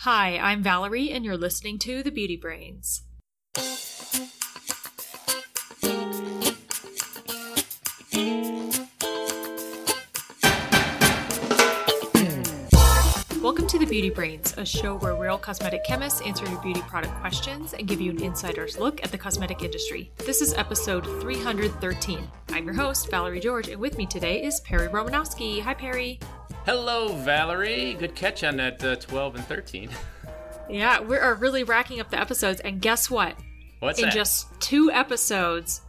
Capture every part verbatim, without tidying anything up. Hi, I'm Valerie, and you're listening to The Beauty Brains. Welcome to The Beauty Brains, a show where real cosmetic chemists answer your beauty product questions and give you an insider's look at the cosmetic industry. This is episode three hundred thirteen. I'm your host, Valerie George, and with me today is Perry Romanowski. Hi, Perry. Hello, Valerie. Good catch on that uh, twelve and thirteen. Yeah, we are really racking up the episodes, and guess what? What's In that? Just two episodes,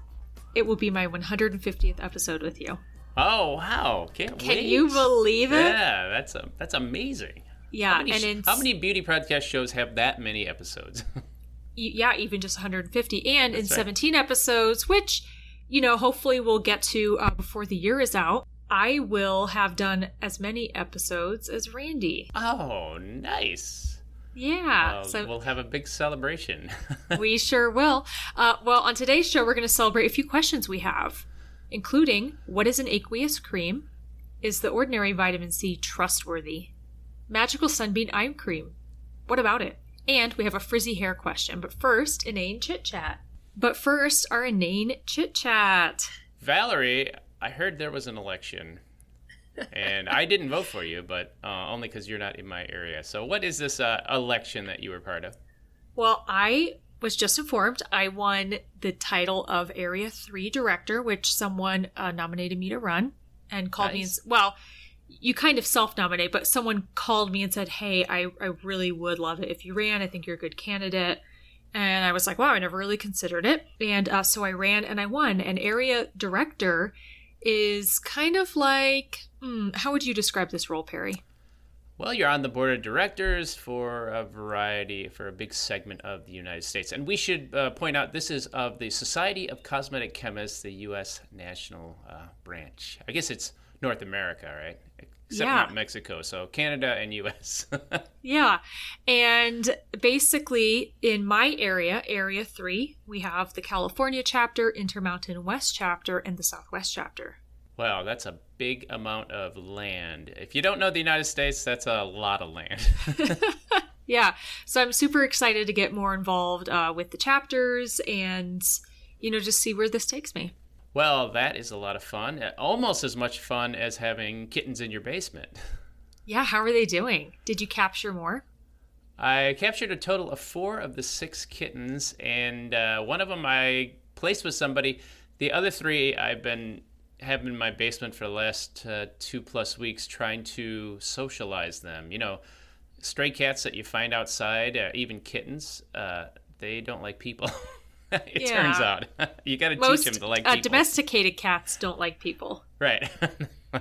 it will be my one hundred fiftieth episode with you. Oh, wow. Can't Can wait. you believe it? Yeah, that's a, that's amazing. Yeah. How many, and it's, how many beauty podcast shows have that many episodes? Yeah, even just one hundred fifty. And that's in right. seventeen episodes, which, you know, hopefully we'll get to uh, before the year is out. I will have done as many episodes as Randy. Oh, nice. Yeah. Uh, so we'll have a big celebration. We sure will. Uh, well, on today's show, we're going to celebrate a few questions we have, including what is an aqueous cream? Is The Ordinary vitamin C trustworthy? Magical Sunbeam Eye Cream. What about it? And we have a frizzy hair question. But first, inane chit-chat. But first, our inane chit-chat. Valerie, I heard there was an election, and I didn't vote for you, but uh, only because you're not in my area. So what is this uh, election that you were part of? Well, I was just informed. I won the title of Area three Director, which someone uh, nominated me to run and called nice. me. And, well, you kind of self-nominate, but someone called me and said, hey, I, I really would love it if you ran. I think you're a good candidate. And I was like, wow, I never really considered it. And uh, so I ran and I won. And Area Director is kind of like, hmm, how would you describe this role, Perry? Well, you're on the board of directors for a variety, for a big segment of the United States. And we should uh, point out this is of the Society of Cosmetic Chemists, the U S national uh, branch. I guess it's North America, right? Except yeah. not Mexico, so Canada and U S Yeah, and basically in my area, Area three, we have the California chapter, Intermountain West chapter, and the Southwest chapter. Wow, that's a big amount of land. If you don't know the United States, that's a lot of land. Yeah, so I'm super excited to get more involved uh, with the chapters and, you know, just see where this takes me. Well, that is a lot of fun. Almost as much fun as having kittens in your basement. Yeah, how are they doing? Did you capture more? I captured a total of four of the six kittens, and uh, one of them I placed with somebody. The other three I've been having in my basement for the last uh, two plus weeks trying to socialize them. You know, stray cats that you find outside, uh, even kittens, uh, they don't like people. It yeah. turns out. You got to teach them to like people. Uh, domesticated cats don't like people. Right.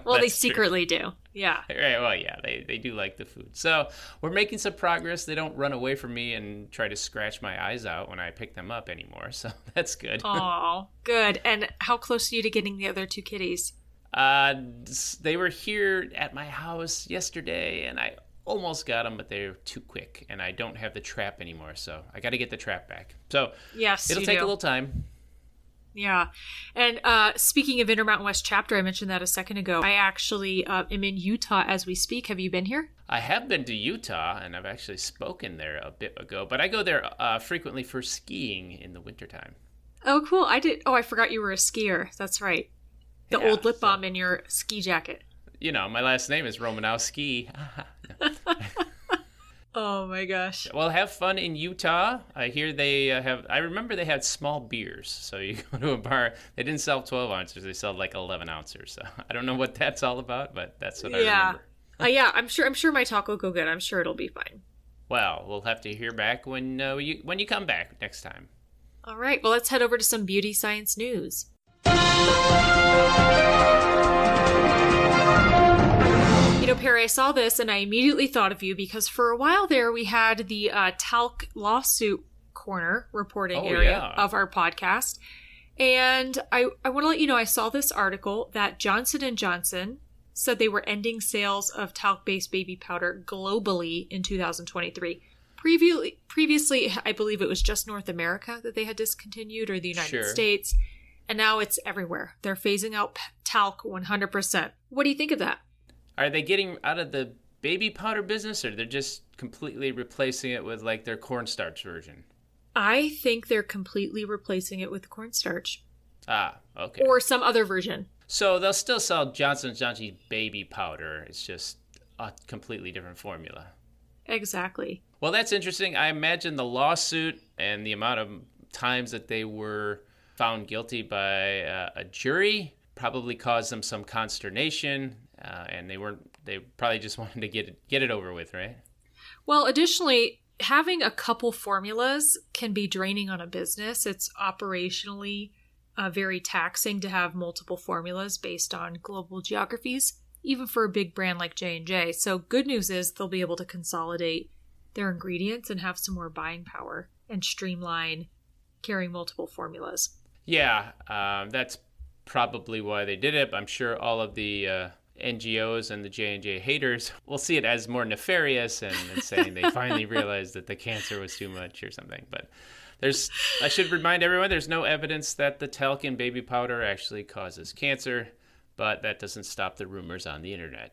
Well, they secretly true. do. Yeah. Right. Well, yeah, they, they do like the food. So we're making some progress. They don't run away from me and try to scratch my eyes out when I pick them up anymore. So that's good. Oh, good. And how close are you to getting the other two kitties? Uh, they were here at my house yesterday, and I almost got them, but they're too quick, and I don't have the trap anymore, so I got to get the trap back. So yes, it'll take do. a little time. Yeah, and uh, speaking of Intermountain West chapter, I mentioned that a second ago. I actually uh, am in Utah as we speak. Have you been here? I have been to Utah, and I've actually spoken there a bit ago, but I go there uh, frequently for skiing in the wintertime. Oh, cool. I did. Oh, I forgot you were a skier. That's right. The yeah, old lip so. balm in your ski jacket. You know, my last name is Romanowski. Oh, my gosh. Well, have fun in Utah. I hear they have, I remember they had small beers. So you go to a bar, they didn't sell twelve ounces. They sold like eleven ounces. So I don't know what that's all about, but that's what yeah. I remember. uh, yeah, I'm sure I'm sure my talk will go good. I'm sure it'll be fine. Well, we'll have to hear back when uh, you when you come back next time. All right. Well, let's head over to some beauty science news. You know, Perry, I saw this and I immediately thought of you because for a while there we had the uh, talc lawsuit corner reporting oh, area yeah. of our podcast. And I, I want to let you know, I saw this article that Johnson and Johnson said they were ending sales of talc-based baby powder globally in two thousand twenty-three. Previously, previously, I believe it was just North America that they had discontinued or the United sure. States. And now it's everywhere. They're phasing out talc one hundred percent. What do you think of that? Are they getting out of the baby powder business, or they're just completely replacing it with like their cornstarch version? I think they're completely replacing it with cornstarch. Ah, okay. Or some other version. So they'll still sell Johnson and Johnson baby powder. It's just a completely different formula. Exactly. Well, that's interesting. I imagine the lawsuit and the amount of times that they were found guilty by uh, a jury probably caused them some consternation, uh, and they weren't. They probably just wanted to get it, get it over with, right? Well, additionally, having a couple formulas can be draining on a business. It's operationally uh, very taxing to have multiple formulas based on global geographies, even for a big brand like J and J. So good news is they'll be able to consolidate their ingredients and have some more buying power and streamline carrying multiple formulas. Yeah, um, that's probably why they did it. I'm sure all of the uh, N G Os and the J and J haters will see it as more nefarious and, and saying they finally realized that the cancer was too much or something. But there's, I should remind everyone, there's no evidence that the talc in baby powder actually causes cancer. But that doesn't stop the rumors on the internet.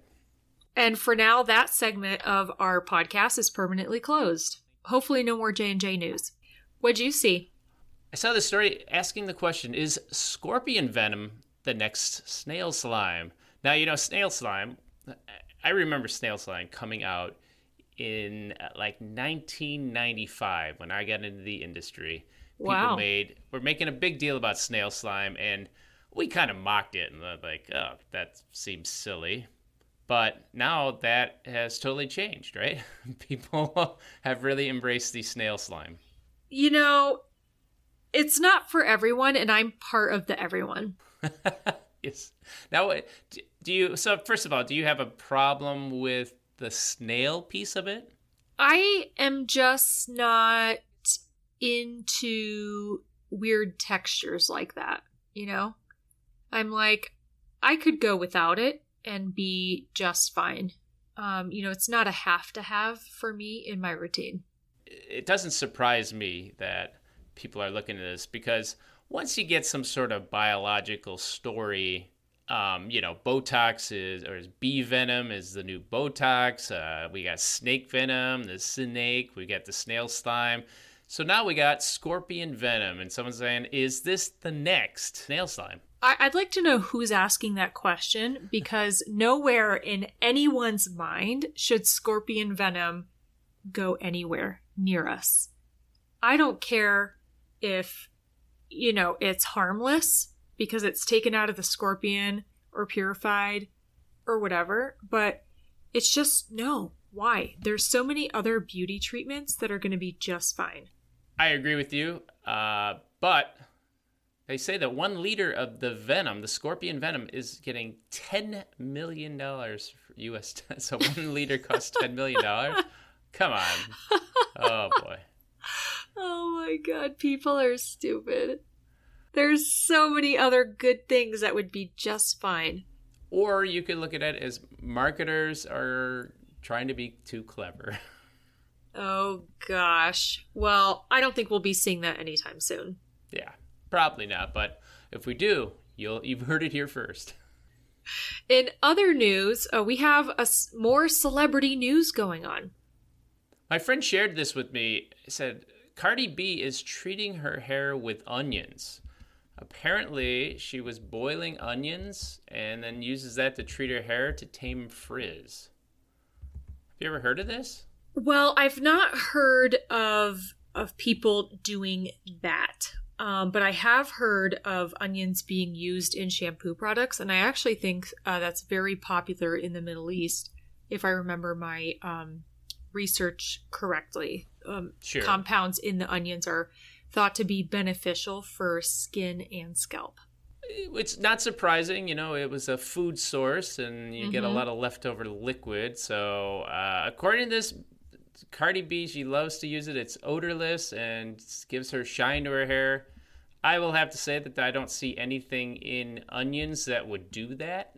And for now, that segment of our podcast is permanently closed. Hopefully no more J and J news. What'd you see? I saw this story asking the question, is scorpion venom the next snail slime? Now, you know, snail slime, I remember snail slime coming out in like nineteen ninety-five when I got into the industry. Wow. People made, were making a big deal about snail slime, and we kind of mocked it and like, oh, that seems silly. But now that has totally changed, right? People have really embraced the snail slime. You know, it's not for everyone, and I'm part of the everyone. Yes. Now, do you, so first of all, do you have a problem with the snail piece of it? I am just not into weird textures like that, you know? I'm like, I could go without it and be just fine. Um, you know, it's not a have to have for me in my routine. It doesn't surprise me that people are looking at this because once you get some sort of biological story, um, you know, Botox is, or is bee venom is the new Botox. Uh, we got snake venom, the snake, we got the snail slime. So now we got scorpion venom, and someone's saying, is this the next snail slime? I'd like to know who's asking that question, because nowhere in anyone's mind should scorpion venom go anywhere near us. I don't care if, you know, it's harmless because it's taken out of the scorpion or purified or whatever, but it's just, no, why? There's so many other beauty treatments that are going to be just fine. I agree with you, uh, but... they say that one liter of the venom, the scorpion venom, is getting ten million dollars for U S. So one liter costs ten million dollars? Come on. Oh, boy. Oh, my God. People are stupid. There's so many other good things that would be just fine. Or you could look at it as marketers are trying to be too clever. Oh, gosh. Well, I don't think we'll be seeing that anytime soon. Yeah. Probably not, but if we do, you'll, you've heard it here first. In other news, uh, we have a, more celebrity news going on. My friend shared this with me. He said, Cardi B is treating her hair with onions. Apparently, she was boiling onions and then uses that to treat her hair to tame frizz. Have you ever heard of this? Well, I've not heard of of people doing that. Um, but I have heard of onions being used in shampoo products, and I actually think uh, that's very popular in the Middle East, if I remember my um, research correctly. Um, sure. Compounds in the onions are thought to be beneficial for skin and scalp. It's not surprising. You know, it was a food source, and you mm-hmm. get a lot of leftover liquid. So uh, according to this, Cardi B, she loves to use it. It's odorless and gives her shine to her hair. I will have to say that I don't see anything in onions that would do that.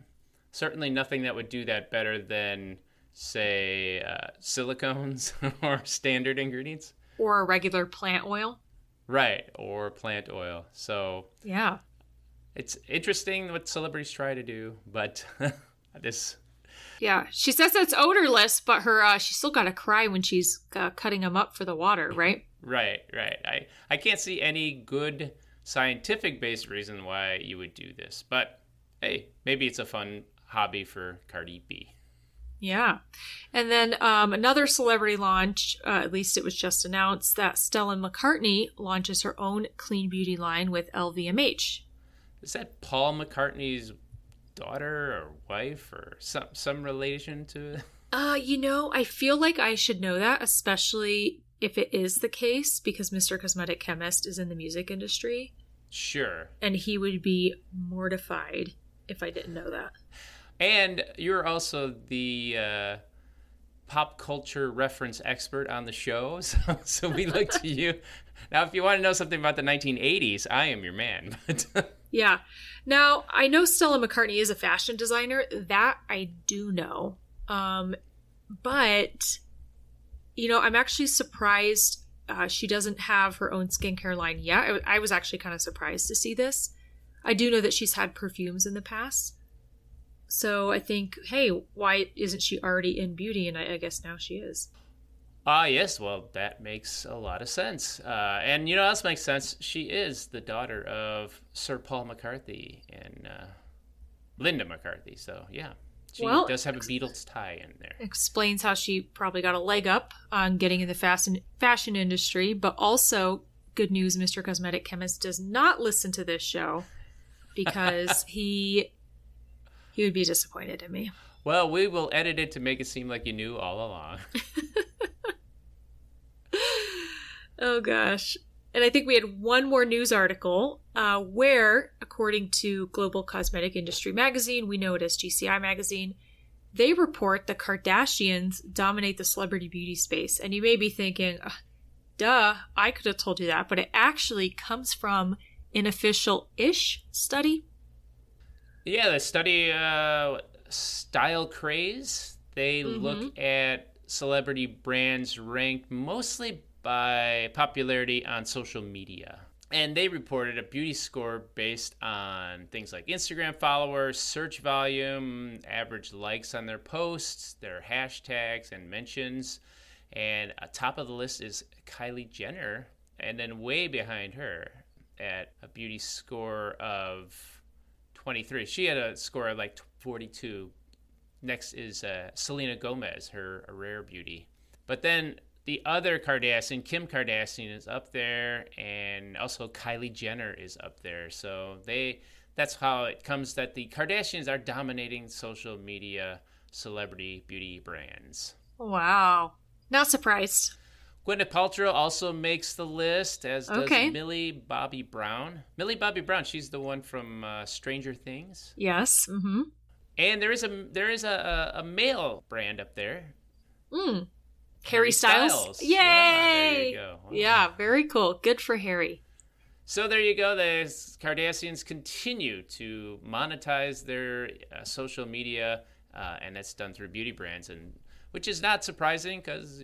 Certainly nothing that would do that better than, say, uh, silicones or standard ingredients. Or a regular plant oil. Right, or plant oil. So yeah, it's interesting what celebrities try to do, but this Yeah, she says that's odorless, but her uh, she's still got to cry when she's uh, cutting them up for the water, right? Right, right. I, I can't see any good scientific-based reason why you would do this, but hey, maybe it's a fun hobby for Cardi B. Yeah. And then um, another celebrity launch, uh, at least it was just announced, that Stella McCartney launches her own clean beauty line with L V M H. Is that Paul McCartney's daughter or wife or some some relation to it? Uh, you know, I feel like I should know that, especially if it is the case, because Mister Cosmetic Chemist is in the music industry. Sure. And he would be mortified if I didn't know that. And you're also the uh, pop culture reference expert on the show, so, so we look to you. Now, if you want to know something about the nineteen eighties, I am your man. Yeah. Now, I know Stella McCartney is a fashion designer. That I do know. Um, but, you know, I'm actually surprised uh, she doesn't have her own skincare line yet. I, w- I was actually kind of surprised to see this. I do know that she's had perfumes in the past. So I think, hey, why isn't she already in beauty? And I, I guess now she is. Ah, uh, yes. Well, that makes a lot of sense. Uh, and, you know, else makes sense. She is the daughter of Sir Paul McCartney and uh, Linda McCartney. So, yeah, she well, does have a Beatles tie in there. Explains how she probably got a leg up on getting in the fashion, fashion industry. But also, good news, Mister Cosmetic Chemist does not listen to this show because he... He would be disappointed in me. Well, we will edit it to make it seem like you knew all along. Oh, gosh. And I think we had one more news article uh, where, according to Global Cosmetic Industry Magazine, we know it as G C I Magazine, they report the Kardashians dominate the celebrity beauty space. And you may be thinking, duh, I could have told you that. But it actually comes from an official-ish study. Yeah, the study, uh, Style Craze, they mm-hmm. look at celebrity brands ranked mostly by popularity on social media. And they reported a beauty score based on things like Instagram followers, search volume, average likes on their posts, their hashtags and mentions. And uh, top of the list is Kylie Jenner, and then way behind her at a beauty score of twenty-three. She had a score of like forty-two. Next is uh, Selena Gomez, her Rare Beauty. But then the other Kardashian, Kim Kardashian, is up there, and also Kylie Jenner is up there. So they that's how it comes that the Kardashians are dominating social media celebrity beauty brands. Wow. Not surprised. Gwyneth Paltrow also makes the list, as does okay. Millie Bobby Brown. Millie Bobby Brown, she's the one from uh, Stranger Things. Yes. Mm-hmm. And there is a there is a, a male brand up there. Mm. Harry Styles. Styles. Yay! Yeah, there you go. Wow. Yeah, very cool. Good for Harry. So there you go. The Kardashians continue to monetize their uh, social media, uh, and that's done through beauty brands, and which is not surprising because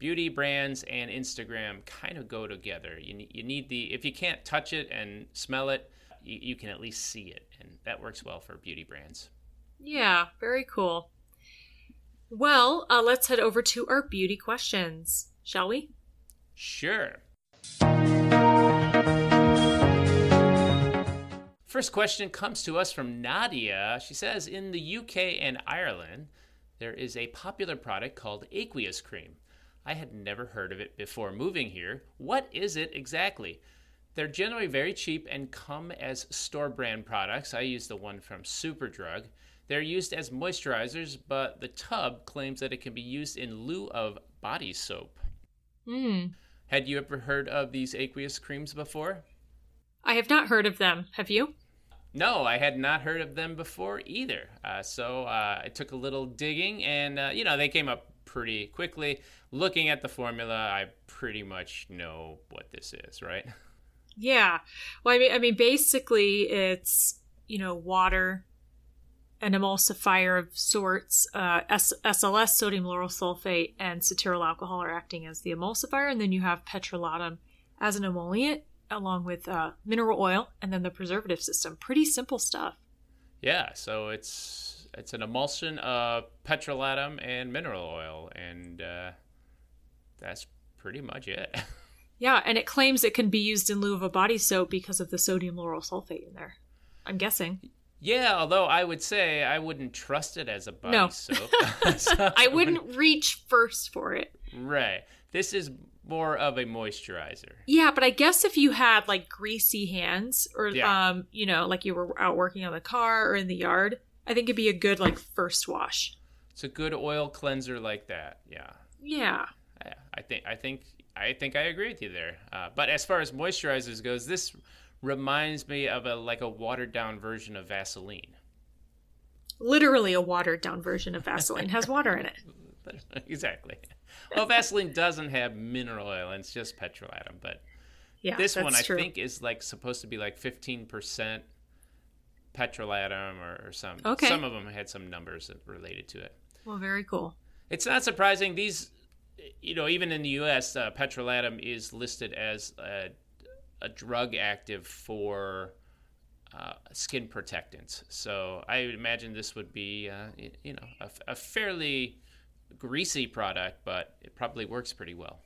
beauty brands and Instagram kind of go together. You, you need the, if you can't touch it and smell it, you, you can at least see it. And that works well for beauty brands. Yeah, very cool. Well, uh, let's head over to our beauty questions, shall we? Sure. First question comes to us from Nadia. She says, in the U K and Ireland, there is a popular product called aqueous cream. I had never heard of it before moving here. What is it exactly? They're generally very cheap and come as store brand products. I use the one from Superdrug. They're used as moisturizers, but the tub claims that it can be used in lieu of body soap. Mm. Had you ever heard of these aqueous creams before? I have not heard of them. Have you? No, I had not heard of them before either. Uh, so uh, I took a little digging and, uh, you know, they came up pretty quickly. Looking at the formula, I pretty much know what this is, right? Yeah. Well, I mean, I mean, basically it's, you know, water, an emulsifier of sorts, uh, S- S L S, sodium lauryl sulfate, and cetyl alcohol are acting as the emulsifier. And then you have petrolatum as an emollient, along with uh, mineral oil, and then the preservative system. Pretty simple stuff. Yeah. So it's it's an emulsion of petrolatum and mineral oil, and uh, that's pretty much it. Yeah, and it claims it can be used in lieu of a body soap because of the sodium lauryl sulfate in there, I'm guessing. Yeah, although I would say I wouldn't trust it as a body no. soap. So, I wouldn't reach first for it. Right. This is more of a moisturizer. Yeah, but I guess if you had like greasy hands or, yeah. um, you know, like you were out working on the car or in the yard, I think it'd be a good like first wash. It's a good oil cleanser like that. Yeah. Yeah. Yeah. I think I think I think I agree with you there. Uh, but as far as moisturizers goes, this reminds me of a like a watered down version of Vaseline. Literally a watered down version of Vaseline has water in it. Exactly. Well, Vaseline doesn't have mineral oil; it's just petrolatum. But yeah, this one I true. think is like supposed to be like fifteen percent petrolatum or, or some. Okay. Some of them had some numbers related to it. Well, very cool. It's not surprising these. You know, even in the U S, uh, petrolatum is listed as a, a drug active for uh, skin protectants. So I imagine this would be, uh, you know, a, a fairly greasy product, but it probably works pretty well.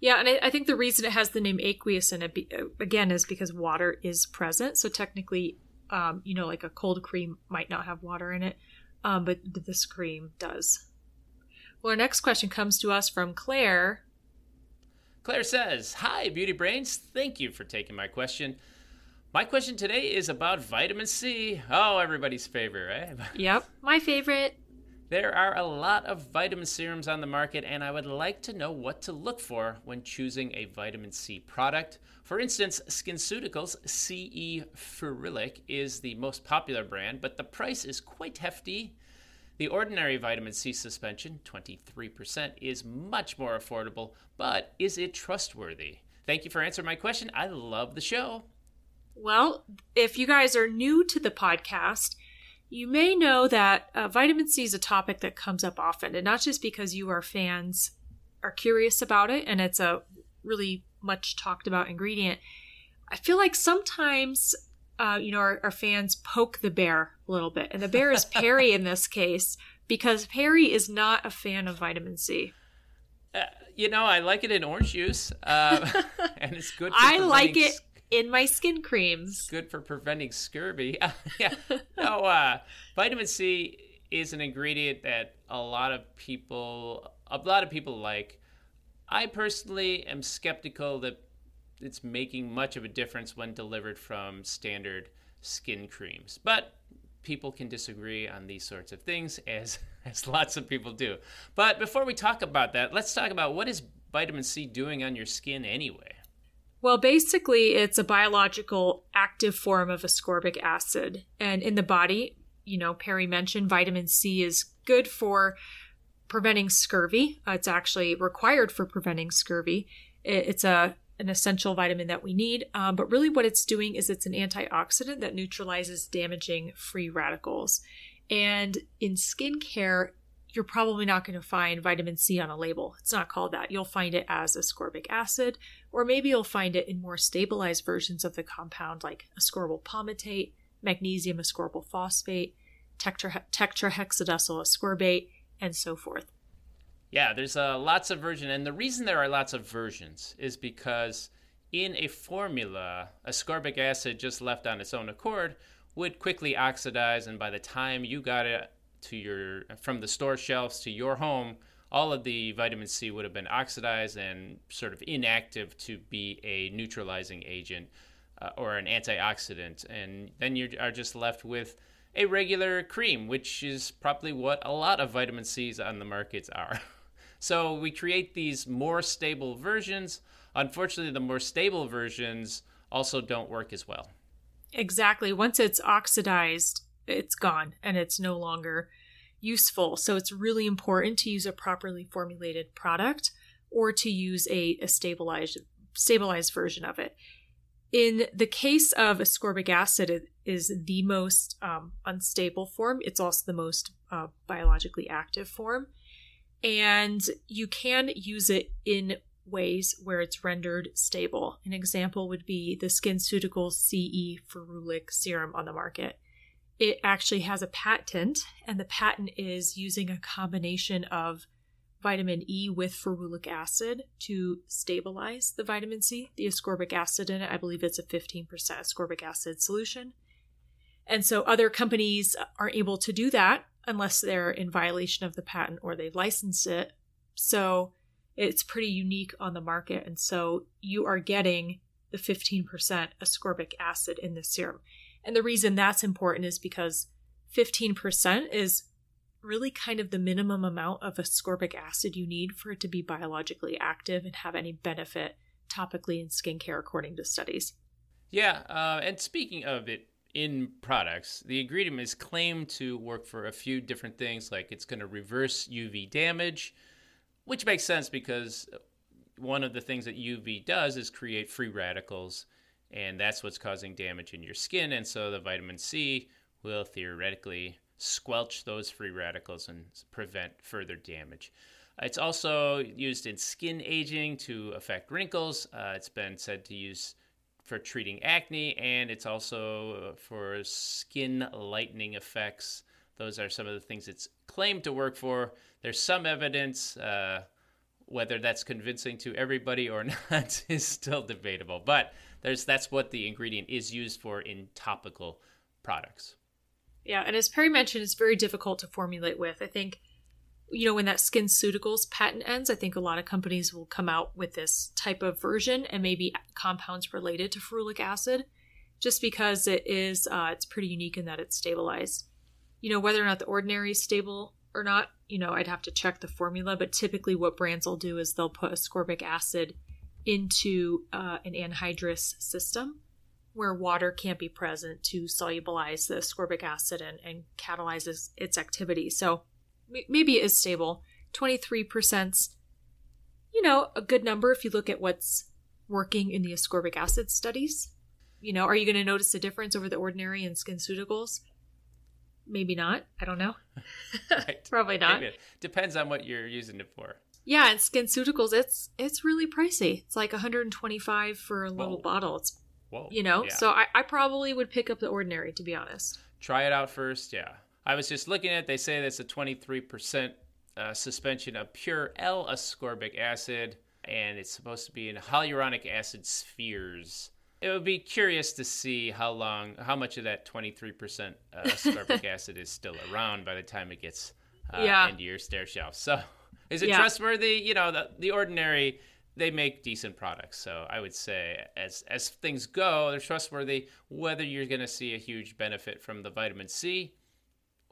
Yeah, and I, I think the reason it has the name aqueous in it, be, again, is because water is present. So technically, um, you know, like a cold cream might not have water in it, um, but this cream does. Well, our next question comes to us from Claire. Claire says, "Hi, Beauty Brains. Thank you for taking my question. My question today is about vitamin C." Oh, everybody's favorite, right? Yep, my favorite. "There are a lot of vitamin serums on the market, and I would like to know what to look for when choosing a vitamin C product. For instance, SkinCeuticals C E Ferulic is the most popular brand, but the price is quite hefty. The ordinary vitamin C suspension, twenty-three percent, is much more affordable, but is it trustworthy? Thank you for answering my question. I love the show." Well, if you guys are new to the podcast, you may know that uh, vitamin C is a topic that comes up often, and not just because you are fans are curious about it, and it's a really much talked about ingredient. I feel like sometimes Uh, you know, our, our fans poke the bear a little bit. And the bear is Perry in this case, because Perry is not a fan of vitamin C. Uh, you know, I like it in orange juice. Uh, and it's good for I like it sc- in my skin creams. It's good for preventing scurvy. Yeah. No, uh, vitamin C is an ingredient that a lot of people, a lot of people like. I personally am skeptical that it's making much of a difference when delivered from standard skin creams. But people can disagree on these sorts of things, as, as lots of people do. But before we talk about that, let's talk about what is vitamin C doing on your skin anyway? Well, basically, it's a biological active form of ascorbic acid. And in the body, you know, Perry mentioned vitamin C is good for preventing scurvy. Uh, it's actually required for preventing scurvy. It, it's a an essential vitamin that we need. Um, but really what it's doing is it's an antioxidant that neutralizes damaging free radicals. And in skincare, you're probably not going to find vitamin C on a label. It's not called that. You'll find it as ascorbic acid, or maybe you'll find it in more stabilized versions of the compound like ascorbyl palmitate, magnesium ascorbyl phosphate, tetra- tetrahexadecyl ascorbate, and so forth. Yeah, there's uh, lots of versions, and the reason there are lots of versions is because in a formula, ascorbic acid just left on its own accord would quickly oxidize, and by the time you got it to your from the store shelves to your home, all of the vitamin C would have been oxidized and sort of inactive to be a neutralizing agent uh, or an antioxidant, and then you are just left with a regular cream, which is probably what a lot of vitamin C's on the markets are. So we create these more stable versions. Unfortunately, the more stable versions also don't work as well. Exactly. Once it's oxidized, it's gone and it's no longer useful. So it's really important to use a properly formulated product or to use a, a stabilized, stabilized version of it. In the case of ascorbic acid, it is the most um, unstable form. It's also the most uh, biologically active form. And you can use it in ways where it's rendered stable. An example would be the SkinCeuticals C E Ferulic serum on the market. it actually has a patent, and the patent is using a combination of vitamin E with ferulic acid to stabilize the vitamin C, the ascorbic acid in it. I believe it's a fifteen percent ascorbic acid solution. And so other companies aren't able to do that unless they're in violation of the patent or they've licensed it. So it's pretty unique on the market. And so you are getting the fifteen percent ascorbic acid in this serum. And the reason that's important is because fifteen percent is really kind of the minimum amount of ascorbic acid you need for it to be biologically active and have any benefit topically in skincare, according to studies. Yeah. Uh, and speaking of it in products, the ingredient is claimed to work for a few different things, like it's going to reverse U V damage, which makes sense because one of the things that U V does is create free radicals. And that's what's causing damage in your skin. And so the vitamin C will theoretically squelch those free radicals and prevent further damage. It's also used in skin aging to affect wrinkles. Uh, it's been said to use for treating acne, and it's also for skin lightening effects. Those are some of the things it's claimed to work for. There's some evidence, uh, whether that's convincing to everybody or not is still debatable, but There's, that's what the ingredient is used for in topical products. Yeah, and as Perry mentioned, it's very difficult to formulate with. I think, you know, when that SkinCeuticals patent ends, I think a lot of companies will come out with this type of version and maybe compounds related to ferulic acid, just because it is, uh, it's pretty unique in that it's stabilized. You know, whether or not The Ordinary is stable or not, you know, I'd have to check the formula, but typically what brands will do is they'll put ascorbic acid into uh, an anhydrous system where water can't be present to solubilize the ascorbic acid and, and catalyzes its activity. So m- maybe it is stable. twenty-three percent's, you know, a good number if you look at what's working in the ascorbic acid studies. You know, are you going to notice a difference over The Ordinary and SkinCeuticals? Maybe not. I don't know. Right. Probably not. Maybe. Depends on what you're using it for. Yeah, and SkinCeuticals, it's it's really pricey. It's like one hundred twenty-five dollars for a little Whoa. bottle. It's, Whoa. You know, yeah. so I, I probably would pick up The Ordinary, to be honest. Try it out first, yeah. I was just looking at it. They say that's a twenty-three percent uh, suspension of pure L-ascorbic acid, and it's supposed to be in hyaluronic acid spheres. It would be curious to see how long, how much of that twenty-three percent uh, ascorbic acid is still around by the time it gets uh, yeah. into your stair shelf. So... Is it yeah. trustworthy? You know, the, the Ordinary, they make decent products. So I would say as as things go, they're trustworthy. Whether you're going to see a huge benefit from the vitamin C,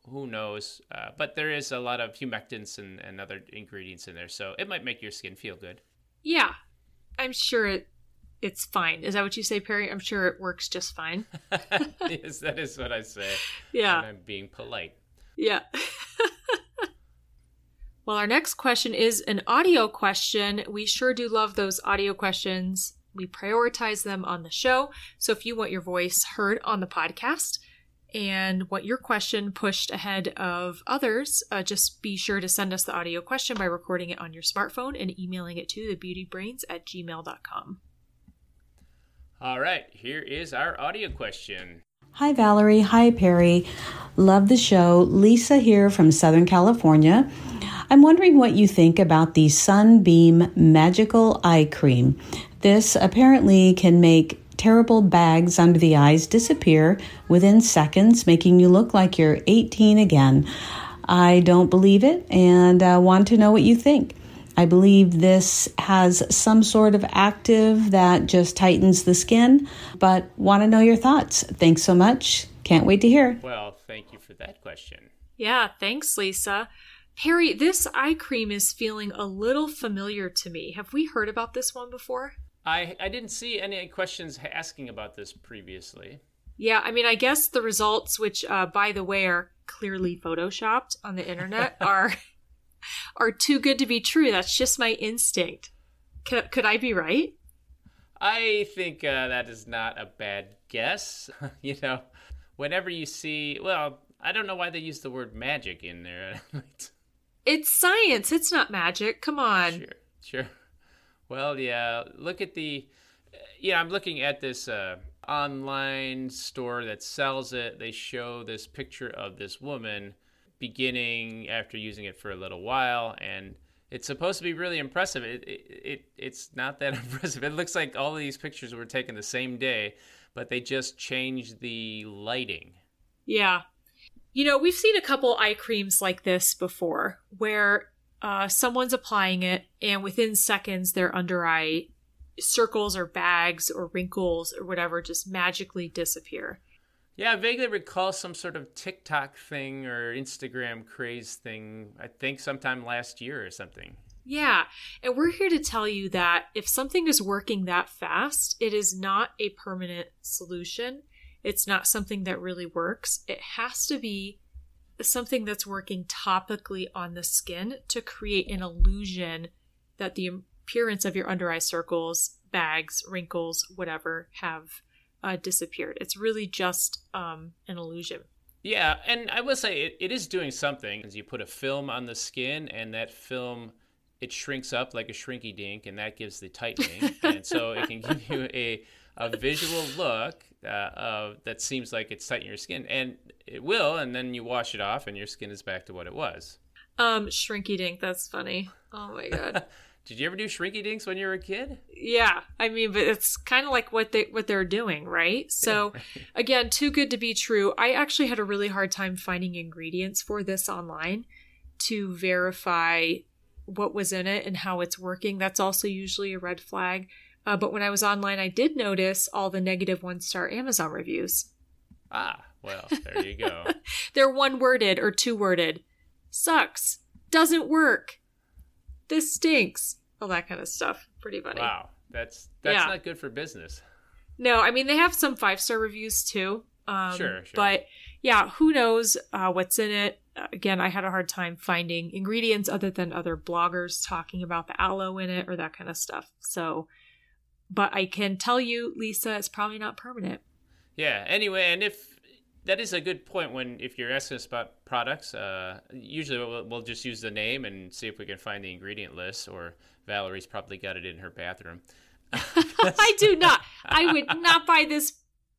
who knows? Uh, but there is a lot of humectants and, and other ingredients in there. So it might make your skin feel good. Yeah, I'm sure it, it's fine. Is that what you say, Perry? I'm sure it works just fine. Yes, that is what I say. Yeah. And I'm being polite. Yeah. Well, our next question is an audio question. We sure do love those audio questions. We prioritize them on the show. So if you want your voice heard on the podcast and want your question pushed ahead of others, uh, just be sure to send us the audio question by recording it on your smartphone and emailing it to the beauty brains at gmail dot com. All right, here is our audio question. Hi, Valerie. Hi, Perry. Love the show. Lisa here from Southern California. I'm wondering what you think about the Sunbeam Magical Eye Cream. This apparently can make terrible bags under the eyes disappear within seconds, making you look like you're eighteen again. I don't believe it and uh, want to know what you think. I believe this has some sort of active that just tightens the skin, but want to know your thoughts. Thanks so much. Can't wait to hear. Well, thank you for that question. Yeah, thanks, Lisa. Perry, this eye cream is feeling a little familiar to me. Have we heard about this one before? I, I didn't see any questions asking about this previously. Yeah, I mean, I guess the results, which, uh, by the way, are clearly photoshopped on the internet, are are too good to be true. That's just my instinct. Could, could I be right? I think uh, that is not a bad guess. You know, whenever you see, well, I don't know why they use the word magic in there. It's science. It's not magic. Come on. Sure. Sure. Well, yeah. Look at the, yeah, I'm looking at this uh, online store that sells it, they show this picture of this woman beginning after using it for a little while, and it's supposed to be really impressive. It, it, it It's not that impressive. It looks like all of these pictures were taken the same day, but they just changed the lighting. Yeah. You know, we've seen a couple eye creams like this before, where uh, someone's applying it, and within seconds, their under eye circles or bags or wrinkles or whatever just magically disappear. Yeah, I vaguely recall some sort of TikTok thing or Instagram craze thing, I think sometime last year or something. Yeah, and we're here to tell you that if something is working that fast, it is not a permanent solution. It's not something that really works. It has to be something that's working topically on the skin to create an illusion that the appearance of your under eye circles, bags, wrinkles, whatever, have Uh, disappeared. It's really just um, an illusion. Yeah, and I will say it, it is doing something. You put a film on the skin, and that film, it shrinks up like a shrinky dink, and that gives the tightening. And so it can give you a a visual look uh, uh, that seems like it's tightening your skin, and it will, and then you wash it off, and your skin is back to what it was. Um, shrinky dink, that's funny. Oh my God. Did you ever do shrinky dinks when you were a kid? Yeah. I mean, but it's kind of like what, they, what they're doing, right? So again, too good to be true. I actually had a really hard time finding ingredients for this online to verify what was in it and how it's working. That's also usually a red flag. Uh, but when I was online, I did notice all the negative one-star Amazon reviews. Ah, well, there you go. They're one-worded or two-worded. Sucks. Doesn't work. This stinks. All that kind of stuff. Pretty funny. Wow. That's that's yeah. not good for business. No, I mean, they have some five-star reviews, too. Um, sure, sure. But, yeah, who knows uh, what's in it. Uh, again, I had a hard time finding ingredients other than other bloggers talking about the aloe in it or that kind of stuff. So, but I can tell you, Lisa, it's probably not permanent. Yeah, anyway, and if... That is a good point when, if you're asking us about products, uh, usually we'll, we'll just use the name and see if we can find the ingredient list, or Valerie's probably got it in her bathroom. I do not. I would not buy this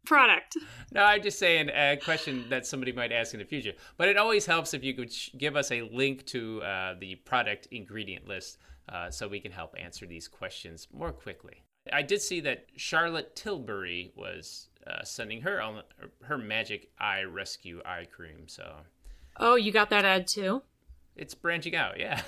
product. No, I'm just saying a question that somebody might ask in the future. But it always helps if you could sh- give us a link to uh, the product ingredient list uh, so we can help answer these questions more quickly. I did see that Charlotte Tilbury was... Uh, sending her on her magic eye rescue eye cream. So, oh, you got that ad too? It's branching out, yeah.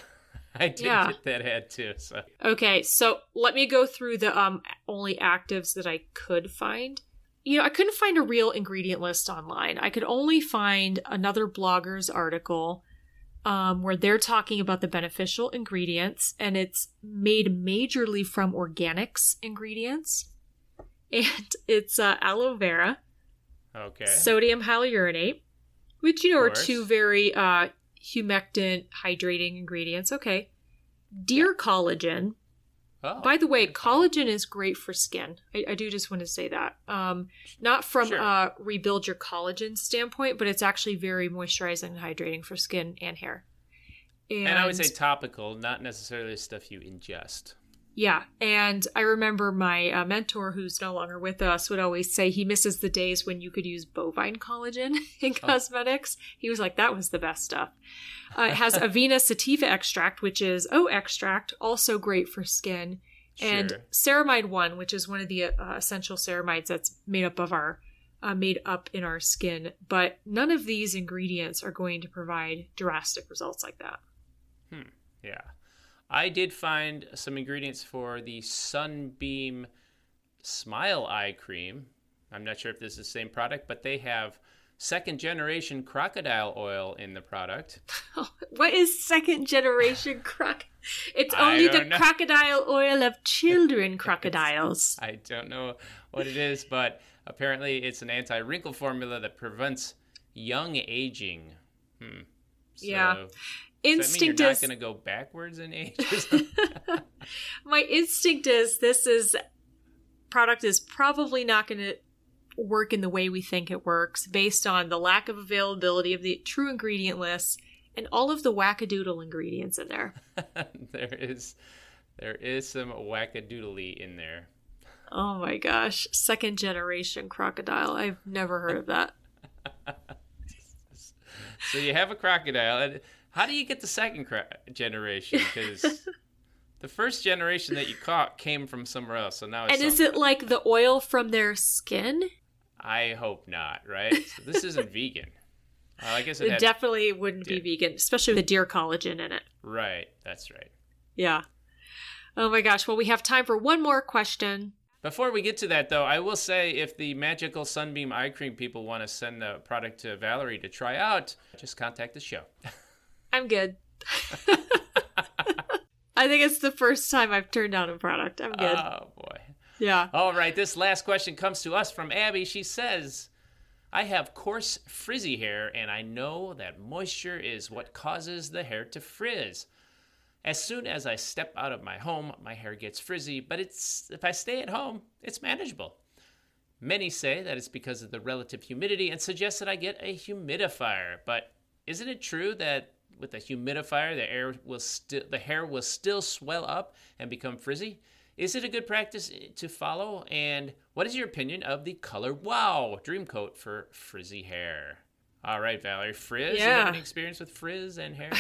I did yeah. get that ad too. So okay, so let me go through the um only actives that I could find. You know, I couldn't find a real ingredient list online. I could only find another blogger's article um, where they're talking about the beneficial ingredients, and it's made majorly from organics ingredients. And it's uh, aloe vera, okay, sodium hyaluronate, which, you know, are two very uh, humectant, hydrating ingredients. Okay. Deer yeah. collagen. Oh, by the way, collagen is great for skin. I, I do just want to say that. Um, not from sure. a rebuild your collagen standpoint, but it's actually very moisturizing and hydrating for skin and hair. And, and I would say topical, not necessarily stuff you ingest. Yeah, and I remember my uh, mentor, who's no longer with us, would always say he misses the days when you could use bovine collagen in oh. cosmetics. He was like, that was the best stuff. Uh, it has Avena sativa extract, which is O extract, also great for skin, sure. and ceramide one, which is one of the uh, essential ceramides that's made up of our uh, made up in our skin. But none of these ingredients are going to provide drastic results like that. Hmm. Yeah. I did find some ingredients for the Sunbeam Smile Eye Cream. I'm not sure if this is the same product, but they have second-generation crocodile oil in the product. What is second-generation crocodile? It's only the know. crocodile oil of children crocodiles. I don't know what it is, but apparently it's an anti-wrinkle formula that prevents young aging. Hmm. So, yeah. Instinct Does that mean you're not going to go backwards in age? My instinct is this is product is probably not going to work in the way we think it works based on the lack of availability of the true ingredient lists and all of the wackadoodle ingredients in there. there is there is some wackadoodly in there. Oh my gosh. Second generation crocodile. I've never heard of that. So you have a crocodile. And how do you get the second cro- generation? Because the first generation that you caught came from somewhere else. So now it's And something. Is it like the oil from their skin? I hope not, right? So this isn't vegan. Well, I guess it, it had, definitely wouldn't yeah. be vegan, especially with the deer collagen in it. Right. That's right. Yeah. Oh my gosh. Well, we have time for one more question. Before we get to that, though, I will say if the Magical Sunbeam Eye Cream people want to send the product to Valerie to try out, just contact the show. I'm good. I think it's the first time I've turned down a product. I'm good. Oh, boy. Yeah. All right. This last question comes to us from Abby. She says, I have coarse, frizzy hair, and I know that moisture is what causes the hair to frizz. As soon as I step out of my home, my hair gets frizzy, but it's if I stay at home, it's manageable. Many say that it's because of the relative humidity and suggest that I get a humidifier, but isn't it true that with a humidifier, the air will still the hair will still swell up and become frizzy? Is it a good practice to follow? And what is your opinion of the Color Wow Dream Coat for frizzy hair? All right, Valerie, frizz? Yeah. You have any experience with frizz and hair?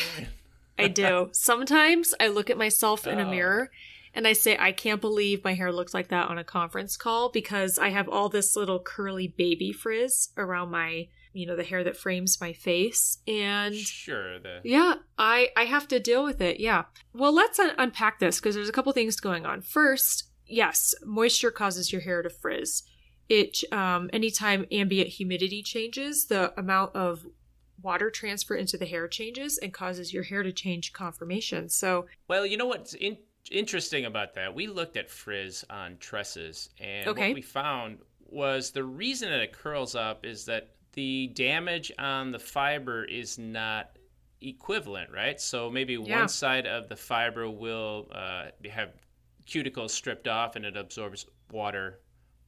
I do. Sometimes I look at myself in a mirror and I say, I can't believe my hair looks like that on a conference call because I have all this little curly baby frizz around my, you know, the hair that frames my face. And sure. The... yeah, I, I have to deal with it. Yeah. Well, let's un- unpack this because there's a couple things going on. First, yes, moisture causes your hair to frizz. It, um, anytime ambient humidity changes, the amount of water transfer into the hair changes and causes your hair to change conformation. So, well, you know what's in- interesting about that? We looked at frizz on tresses, and okay. what we found was the reason that it curls up is that the damage on the fiber is not equivalent, right? So maybe yeah. one side of the fiber will uh, have cuticles stripped off and it absorbs water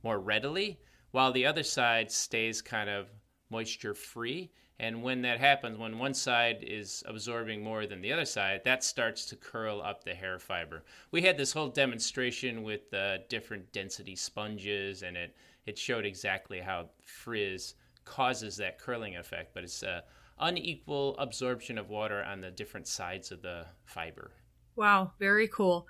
more readily, while the other side stays kind of moisture-free. And when that happens, when one side is absorbing more than the other side, that starts to curl up the hair fiber. We had this whole demonstration with the uh, different density sponges, and it, it showed exactly how frizz causes that curling effect, but it's a unequal absorption of water on the different sides of the fiber. Wow, very cool.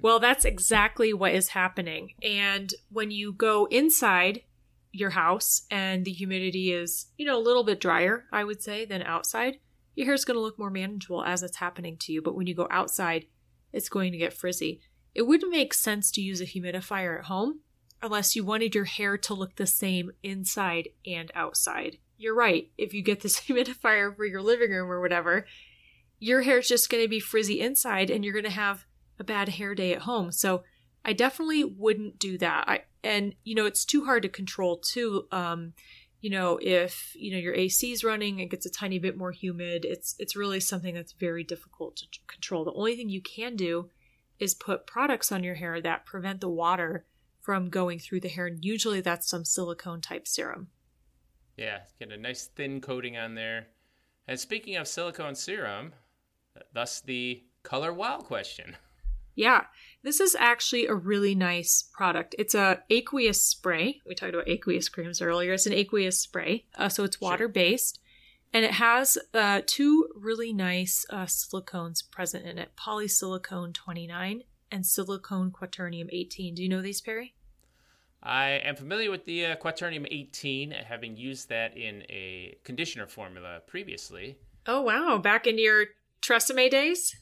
Well, that's exactly what is happening. And when you go inside your house and the humidity is, you know, a little bit drier, I would say, than outside, your hair is going to look more manageable as it's happening to you. But when you go outside, it's going to get frizzy. It wouldn't make sense to use a humidifier at home unless you wanted your hair to look the same inside and outside. You're right. If you get this humidifier for your living room or whatever, your hair is just going to be frizzy inside and you're going to have a bad hair day at home. So I definitely wouldn't do that. I, and, you know, it's too hard to control too. Um, you know, if, you know, your A C is running, it gets a tiny bit more humid. It's, it's really something that's very difficult to control. The only thing you can do is put products on your hair that prevent the water from going through the hair, and usually that's some silicone type serum. Yeah, get a nice thin coating on there. And speaking of silicone serum, thus the Color Wow question. Yeah, this is actually a really nice product. It's a aqueous spray. We talked about aqueous creams earlier. It's an aqueous spray, uh, so it's water based, sure. and it has uh, two really nice uh, silicones present in it: polysilicone twenty-nine and silicone quaternium eighteen. Do you know these, Perry? I am familiar with the uh, quaternium eighteen, having used that in a conditioner formula previously. Oh, wow. Back in your Tresemme days?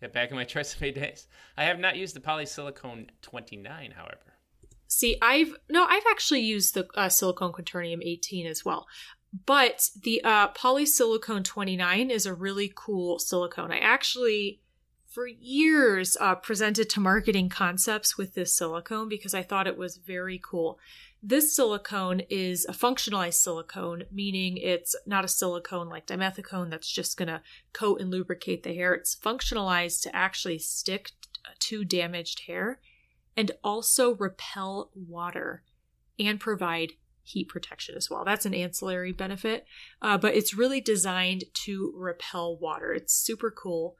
Yeah, back in my Tresemme days. I have not used the polysilicone twenty-nine, however. See, I've... No, I've actually used the uh, silicone quaternium eighteen as well. But the uh, polysilicone twenty-nine is a really cool silicone. I actually... for years, uh, presented to marketing concepts with this silicone because I thought it was very cool. This silicone is a functionalized silicone, meaning it's not a silicone like dimethicone that's just going to coat and lubricate the hair. It's functionalized to actually stick to damaged hair and also repel water and provide heat protection as well. That's an ancillary benefit, uh, but it's really designed to repel water. It's super cool.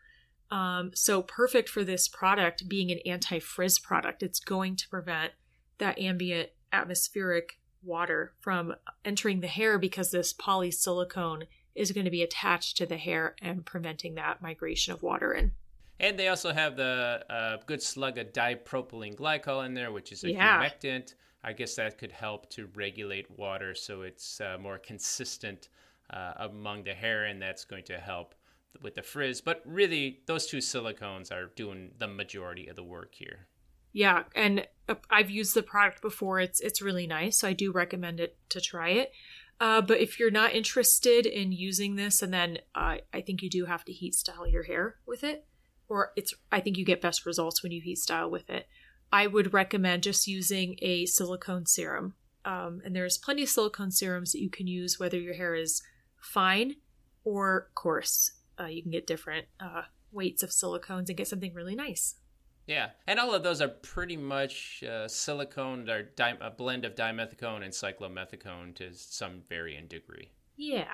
Um, so perfect for this product being an anti-frizz product. It's going to prevent that ambient atmospheric water from entering the hair because this polysilicone is going to be attached to the hair and preventing that migration of water in. And they also have the uh, good slug of dipropylene glycol in there, which is a yeah. humectant. I guess that could help to regulate water so it's uh, more consistent uh, among the hair, and that's going to help with the frizz. But really, those two silicones are doing the majority of the work here. Yeah, and I've used the product before. It's it's really nice, so I do recommend it to try it. Uh, but if you're not interested in using this, and then uh, I think you do have to heat style your hair with it, or it's I think you get best results when you heat style with it. I would recommend just using a silicone serum. Um, and there's plenty of silicone serums that you can use, whether your hair is fine or coarse. Uh, you can get different uh, weights of silicones and get something really nice. Yeah, and all of those are pretty much uh, silicone, or di- a blend of dimethicone and cyclomethicone to some varying degree. Yeah,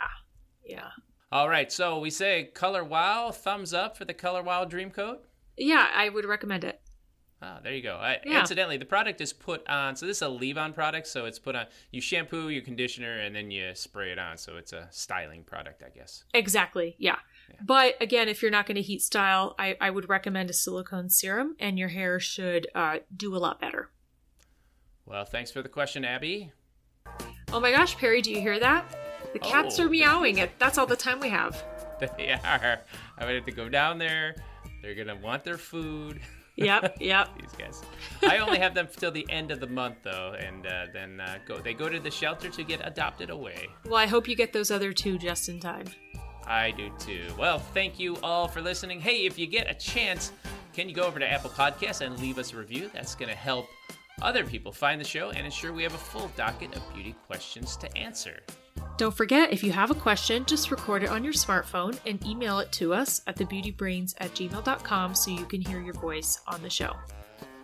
yeah. All right, so we say Color Wow, thumbs up for the Color Wow Dream Coat? Yeah, I would recommend it. Oh, there you go. I, yeah. Incidentally, the product is put on, so this is a leave-on product, so it's put on, you shampoo, you conditioner, and then you spray it on, so it's a styling product, I guess. Exactly, yeah. yeah. But again, if you're not going to heat style, I, I would recommend a silicone serum, and your hair should uh, do a lot better. Well, thanks for the question, Abby. Oh my gosh, Perry, do you hear that? The cats oh. are meowing. That's all the time we have. They are. I would have to go down there. They're going to want their food. Yep, yep. These guys. I only have them till the end of the month, though, and uh, then uh, go. They go to the shelter to get adopted away. Well, I hope you get those other two just in time. I do, too. Well, thank you all for listening. Hey, if you get a chance, can you go over to Apple Podcasts and leave us a review? That's going to help other people find the show and ensure we have a full docket of beauty questions to answer. Don't forget, if you have a question, just record it on your smartphone and email it to us at the beauty brains at gmail dot com so you can hear your voice on the show.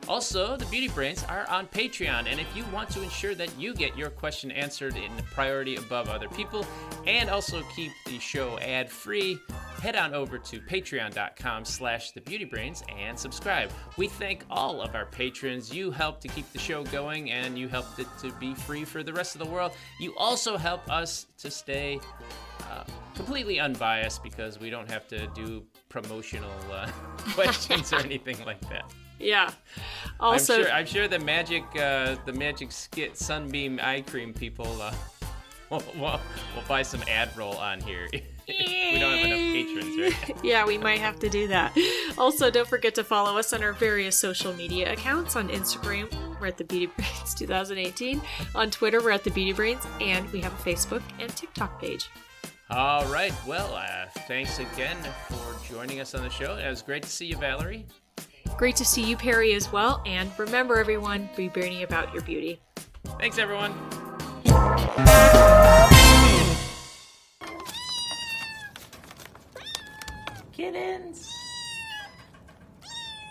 Also, the Beauty Brains are on Patreon, and if you want to ensure that you get your question answered in priority above other people and also keep the show ad-free, head on over to patreon dot com slash the beauty brains and subscribe. We thank all of our patrons. You help to keep the show going, and you helped it to be free for the rest of the world. You also help us to stay uh, completely unbiased because we don't have to do promotional uh, questions or anything like that. Yeah. Also, I'm sure, I'm sure the magic, uh, the magic skit sunbeam eye cream people uh, will we'll, we'll buy some Advil on here. We don't have enough patrons, right? Yeah, we might have to do that. Also, don't forget to follow us on our various social media accounts. On Instagram, we're at the Beauty Brains twenty eighteen. On Twitter, we're at the Beauty Brains, and we have a Facebook and TikTok page. All right. Well, uh, thanks again for joining us on the show. It was great to see you, Valerie. Great to see you, Perry, as well. And remember, everyone, be brainy about your beauty. Thanks, everyone. Kittens.